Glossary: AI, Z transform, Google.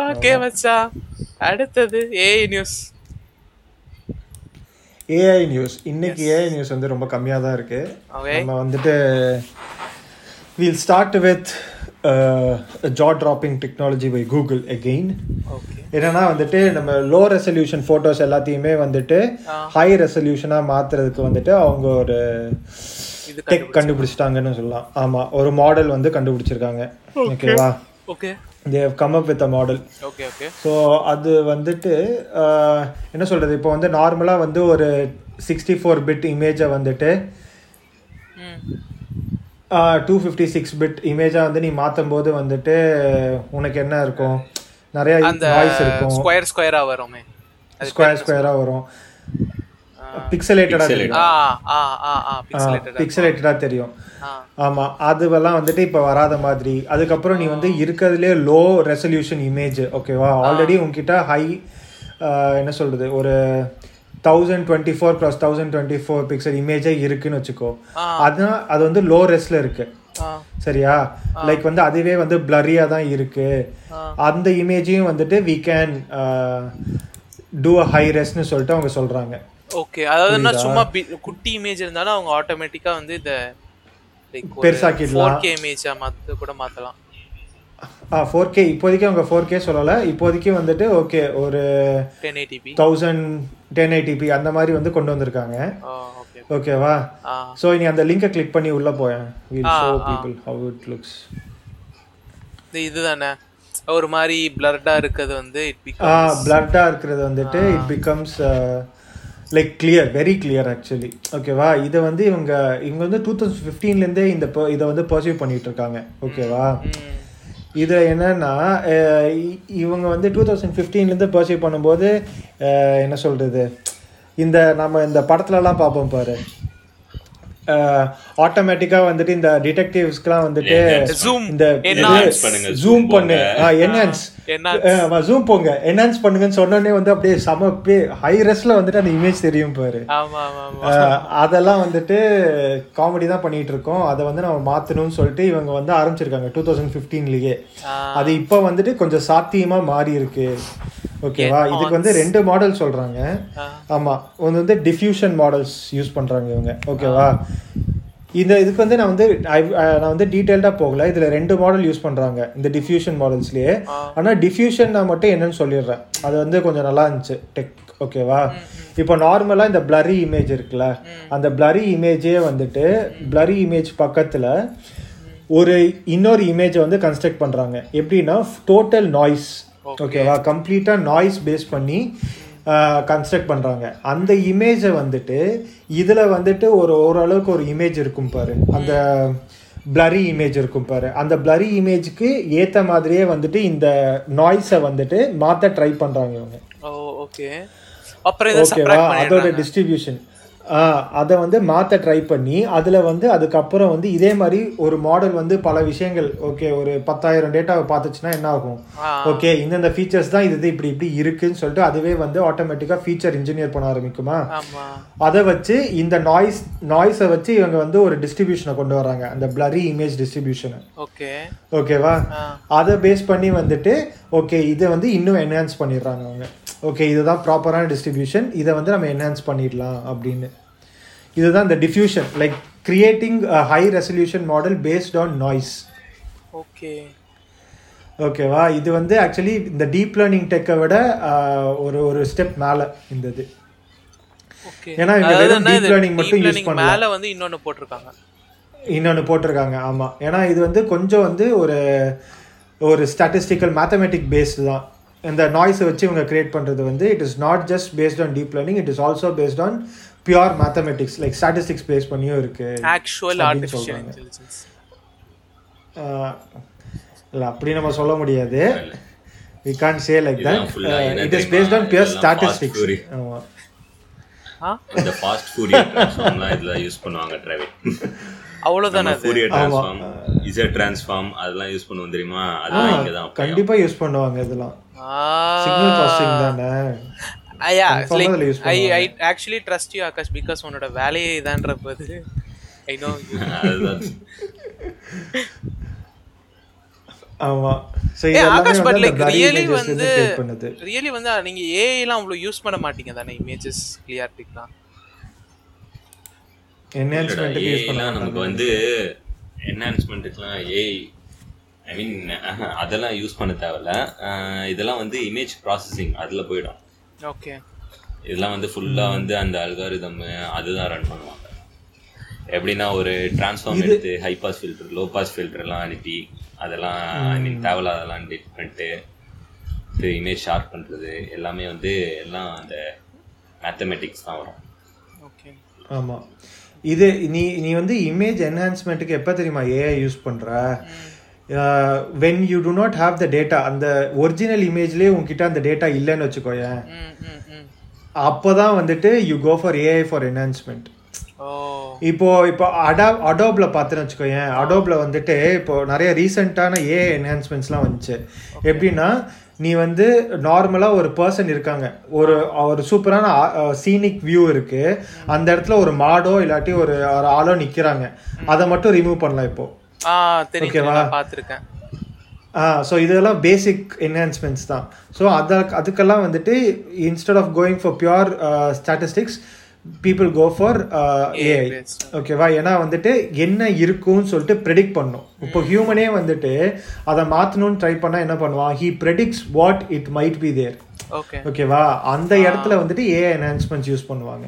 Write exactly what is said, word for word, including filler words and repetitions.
Okay மச்சான், அடுத்தது AI news. AI news இன்னைக்கு ஏஐ நியூஸ் வந்து ரொம்ப கம்மியாக தான் இருக்கு. நம்ம வந்துட்டு we'll start with uh, a jaw-dropping technology by Google again. என்னன்னா வந்துட்டு நம்ம லோ ரெசல்யூஷன் ஃபோட்டோஸ் எல்லாத்தையுமே வந்துட்டு ஹை ரெசல்யூஷனாக மாற்றுறதுக்கு வந்துட்டு அவங்க ஒரு டெக் கண்டுபிடிச்சிட்டாங்கன்னு சொல்லலாம். ஆமாம், ஒரு மாடல் வந்து கண்டுபிடிச்சிருக்காங்க. ஓகேவா? Okay, they have come up with a model. Okay, okay. So அது வந்துட்டு என்ன சொல்கிறது, இப்போ வந்து நார்மலாக வந்து ஒரு சிக்ஸ்டி ஃபோர் பிட் இமேஜை வந்துட்டு டூ ஃபிஃப்டி சிக்ஸ் பிட் இமேஜாக வந்து நீ மாற்றும் போது வந்துட்டு உனக்கு என்ன இருக்கும், நிறைய வாய்ஸ் இருக்கும், ஸ்கொயர் ஸ்கொயராக வரும், ஸ்கொயர் ஸ்கொயராக வரும், பிக்சலேட்டடாக தெரியும், பிக்சலேட்டடாக தெரியும். ஆமாம், அதுவெல்லாம் வந்துட்டு இப்போ வராத மாதிரி. அதுக்கப்புறம் நீ வந்து இருக்கிறதுலே லோ ரெசல்யூஷன் இமேஜ், ஓகேவா, ஆல்ரெடி உங்ககிட்ட ஹை என்ன சொல்கிறது ஒரு thousand twenty four plus thousand twenty four pixel இமேஜே இருக்குன்னு வச்சுக்கோ. அதுனா அது வந்து லோ ரெஸ்ல இருக்கு, சரியா? லைக் வந்து அதுவே வந்து பிளரியா தான் இருக்கு. அந்த இமேஜையும் வந்துட்டு we can do a high resன்னு சொல்லிட்டு அவங்க சொல்றாங்க. ஓகே, அதாவது சும்மா குட்டி இமேஜ் இருந்தாலும் அவங்க ஆட்டோமேட்டிக்கா வந்து இத பெருசாக்கிடலாம், ஃபோர் கே இமேஜா மாத்த கூட மாத்தலாம். ஆ ஃபோர் கே இப்போதைக்கு அவங்க ஃபோர் கே சொல்லலை, இப்போதைக்கு வந்துட்டு ஓகே ஒரு ten eighty P thousand ten eighty P அந்த மாதிரி வந்து கொண்டு வந்திருக்காங்க. ஓகேவா? ஸோ இனி அந்த லிங்கை கிளிக் பண்ணி உள்ளே போயேன். we will show people how it looks. இதுதானே ஒரு மாதிரி பிளர்டாக இருக்கிறது வந்து it becomes ஆ பிளர்டாக இருக்கிறது வந்துட்டு it becomes like clear, very clear actually. ஓகேவா? இதை வந்து இவங்க இவங்க வந்து டூ தௌசண்ட் ஃபிஃப்டீன்லேருந்தே இந்த இதை வந்து பர்சீவ் பண்ணிகிட்டு இருக்காங்க. ஓகேவா? இதை என்னன்னா இவங்க வந்து டூ தௌசண்ட் ஃபிஃப்டீன்லேருந்து பர்சீவ் பண்ணும்போது என்ன சொல்கிறது, இந்த நம்ம இந்த படத்துலலாம் பார்ப்போம் பாரு, ஆட்டோமேட்டிக்காக வந்துட்டு இந்த டிடெக்டிவ்ஸ்க்குலாம் வந்துட்டு இந்த ஜூம் பண்ணு, என்ஹான்ஸ், ஜூம் போங்க, என்ஹான்ஸ் பண்ணுங்கன்னு சொன்னோடனே வந்து அப்படியே சம ஹை ரெஸ்ல வந்துட்டு அந்த இமேஜ் தெரியும் பாரு. அதெல்லாம் வந்துட்டு காமெடி தான் பண்ணிட்டு இருக்கோம். அதை வந்து நம்ம மாற்றணும்னு சொல்லிட்டு இவங்க வந்து ஆரம்பிச்சிருக்காங்க டூ தௌசண்ட் ஃபிஃப்டீன்லேயே. அது இப்போ வந்துட்டு கொஞ்சம் சாத்தியமாக மாறி இருக்கு. ஓகேவா? இதுக்கு வந்து ரெண்டு மாடல் சொல்றாங்க. ஆமா, ஒன்று வந்து டிஃப்யூஷன் மாடல்ஸ் யூஸ் பண்றாங்க இவங்க. ஓகேவா? இந்த இதுக்கு வந்து நான் வந்து நான் வந்து டீட்டெயில்டாக போகல, இதுல ரெண்டு மாடல் யூஸ் பண்றாங்க இந்த டிஃப்யூஷன் மாடல்ஸ்லயே. ஆனா டிஃப்யூஷன் நான் மட்டும் என்னன்னு சொல்லிடுறேன், அது வந்து கொஞ்சம் நல்லா இருந்துச்சு டெக். ஓகேவா? இப்போ நார்மலா இந்த பிளரி இமேஜ் இருக்குல்ல, அந்த பிளரி இமேஜே வந்துட்டு பிளரி இமேஜ் பக்கத்துல ஒரு இன்னொரு இமேஜை வந்து கன்ஸ்ட்ரக்ட் பண்றாங்க. எப்படின்னா டோட்டல் நாய்ஸ், ஓகேவா, கம்ப்ளீட்டாக நாய்ஸ் பேஸ் பண்ணி கன்ஸ்ட்ரக்ட் பண்ணுறாங்க. அந்த இமேஜை வந்துட்டு இதில் வந்துட்டு ஒரு ஓரளவுக்கு ஒரு இமேஜ் இருக்கும் பாரு, அந்த பிளரி இமேஜ் இருக்கும் பாரு, அந்த பிளரி இமேஜுக்கு ஏற்ற மாதிரியே வந்துட்டு இந்த நாய்ஸை வந்துட்டு மாற்ற ட்ரை பண்ணுறாங்க இவங்க. ஓகே, ஓகேவா? அதோட டிஸ்ட்ரிபியூஷன் அதை வந்து மாற்ற ட்ரை பண்ணி அதில் வந்து அதுக்கப்புறம் வந்து இதே மாதிரி ஒரு மாடல் வந்து பல விஷயங்கள், ஓகே, ஒரு பத்தாயிரம் டேட்டாவை பார்த்துச்சுன்னா என்ன ஆகும், ஓகே இந்தந்த ஃபீச்சர்ஸ் தான் இது இப்படி இப்படி இருக்குன்னு சொல்லிட்டு அதுவே வந்து ஆட்டோமேட்டிக்காக ஃபீச்சர் இன்ஜினியர் பண்ண ஆரம்பிக்குமா. அதை வச்சு இந்த நாய்ஸ் நாய்ஸை வச்சு இவங்க வந்து ஒரு டிஸ்ட்ரிபியூஷனை கொண்டு வராங்க, அந்த பிளரி இமேஜ் டிஸ்ட்ரிபியூஷனை. ஓகே, ஓகேவா? அதை பேஸ் பண்ணி வந்துட்டு ஓகே இதை வந்து இன்னும் என்ஹான்ஸ் பண்ணிடுறாங்க அவங்க. ஓகே, இதுதான் ப்ராப்பரான டிஸ்ட்ரிபியூஷன், இதை வந்து நம்ம என்ஹான்ஸ் பண்ணிடலாம் அப்படின்னு. இதுதான் இந்த diffusion, like creating a high resolution model based on noise. Okay, ஓகேவா? இது வந்து ஆக்சுவலி இந்த டீப் லேர்னிங் டெக்கை விட ஒரு ஒரு ஸ்டெப் மேலே இந்த இது. ஏன்னா டீப் லேர்னிங் மட்டும் யூஸ் பண்ணல, வந்து இன்னொன்று போட்டிருக்காங்க இன்னொன்று போட்டிருக்காங்க ஆமாம். ஏன்னா இது வந்து கொஞ்சம் வந்து ஒரு ஒரு ஸ்டாட்டிஸ்டிக்கல் மேத்தமெட்டிக் பேஸ்டு தான் இந்த நாய்ஸை வச்சு இவங்க கிரியேட் பண்ணுறது வந்து. It is not just based on deep learning, it is also based on pure mathematics, like statistics base பண்ணியும் இருக்கு. ஆக்சுவல் ஆர்டிஃபிஷியல் இன்டெலிஜென்ஸ் இல்லை, அப்படி நம்ம சொல்ல முடியாது, we can't say like that. It is based on pure statistics. ஆமாம், அந்த fast Fourier டிரான்ஸ்ஃபார்ம்லாம் இதெல்லாம் யூஸ் பண்ணுவாங்க டிரைவட், அவ்வளவுதானே? ஃபோரியர் டிரான்ஸ்ஃபார்ம், Z transform அதெல்லாம் யூஸ் பண்ணுவோம் தெரியுமா, அதெல்லாம் இங்க தான் கண்டிப்பா யூஸ் பண்ணுவாங்க. இதெல்லாம் சிக்னல் ப்ராசஸிங் தானே. ஐயா, like I I actually trust you Akash, because உன்னோட வேலையே இதான்ற போது ஐ நோ. ஆமா சோ இதெல்லாம் வந்து ரியலி வந்து ரியலி வந்து நீங்க ஏஐ எல்லாம் அவ்ளோ யூஸ் பண்ண மாட்டீங்க தான இமேजेस கிளியாரிட்டிலாம் என்ஹான்ஸ்மென்ட்க்கு யூஸ் பண்ணலாம். நமக்கு வந்து என்ஹான்ஸ்மென்ட்க்குலாம் ஏஐ ஐ மீன் அதெல்லாம் யூஸ் பண்ண தேவையில்ல. இதெல்லாம் வந்து இமேஜ் ப்ராசஸிங் அதுல போய்டும். ஓகே இதெல்லாம் வந்து ஃபுல்லா வந்து அந்த அல்காரிதம் அதுதான் ரன் பண்ணுவாங்க. எப்படின்னா ஒரு டிரான்ஸ்ஃபார்ம் எடுத்து high pass filter low pass ஃபில்டர்லாம் அனுப்பி அதெல்லாம் ஐ மீன் தேவையில்லாதெல்லாம் டெலிட் பண்ணிட்டு திரு இமேஜ் ஷார்ப் பண்ணுறது எல்லாமே வந்து எல்லாம் அந்த மேத்தமெட்டிக்ஸ் தான் வரும். ஓகே ஆமாம் இது நீ நீ வந்து இமேஜ் என்ஹான்ஸ்மெண்ட்டுக்கு எப்போ தெரியுமா ஏஐ யூஸ் பண்ணுற? when you do not have the data, அந்த ஒரிஜினல் இமேஜ்லேயே உங்ககிட்ட அந்த டேட்டா இல்லைன்னு வச்சுக்கோயேன், அப்போதான் வந்துட்டு you go for AI for enhancement. இப்போ இப்போ அடா அடோப்ல பார்த்துன்னு வச்சுக்கோங்க, அடோப்ல வந்துட்டு இப்போ நிறைய ரீசெண்டான ஏஐ என்ஹான்ஸ்மெண்ட்ஸ்லாம் வந்துச்சு. எப்படின்னா நீ வந்து நார்மலாக ஒரு பர்சன் இருக்காங்க, ஒரு ஒரு சூப்பரான சீனிக் வியூ இருக்கு, அந்த இடத்துல ஒரு மாடோ இல்லாட்டி ஒரு ஆளோ நிற்கிறாங்க, அதை மட்டும் ரிமூவ் பண்ணலாம் இப்போ. ஓகேவா? பார்த்துருக்கேன். ஆ ஸோ இதெல்லாம் பேசிக் என்ஹான்ஸ்மெண்ட்ஸ் தான். ஸோ அத அதுக்கெல்லாம் வந்துட்டு instead of going for pure statistics people go for uh, A I. ஓகேவா? ஏன்னா வந்துட்டு என்ன இருக்குன்னு சொல்லிட்டு ப்ரெடிக்ட் பண்ணும். இப்போ ஹியூமனே வந்துட்டு அதை மாற்றணும்னு ட்ரை பண்ணால் என்ன பண்ணுவான்? He predicts what it might be there. ஓகேவா? அந்த இடத்துல வந்துட்டு ஏஐ என்ஹான்ஸ்மெண்ட்ஸ் யூஸ் பண்ணுவாங்க.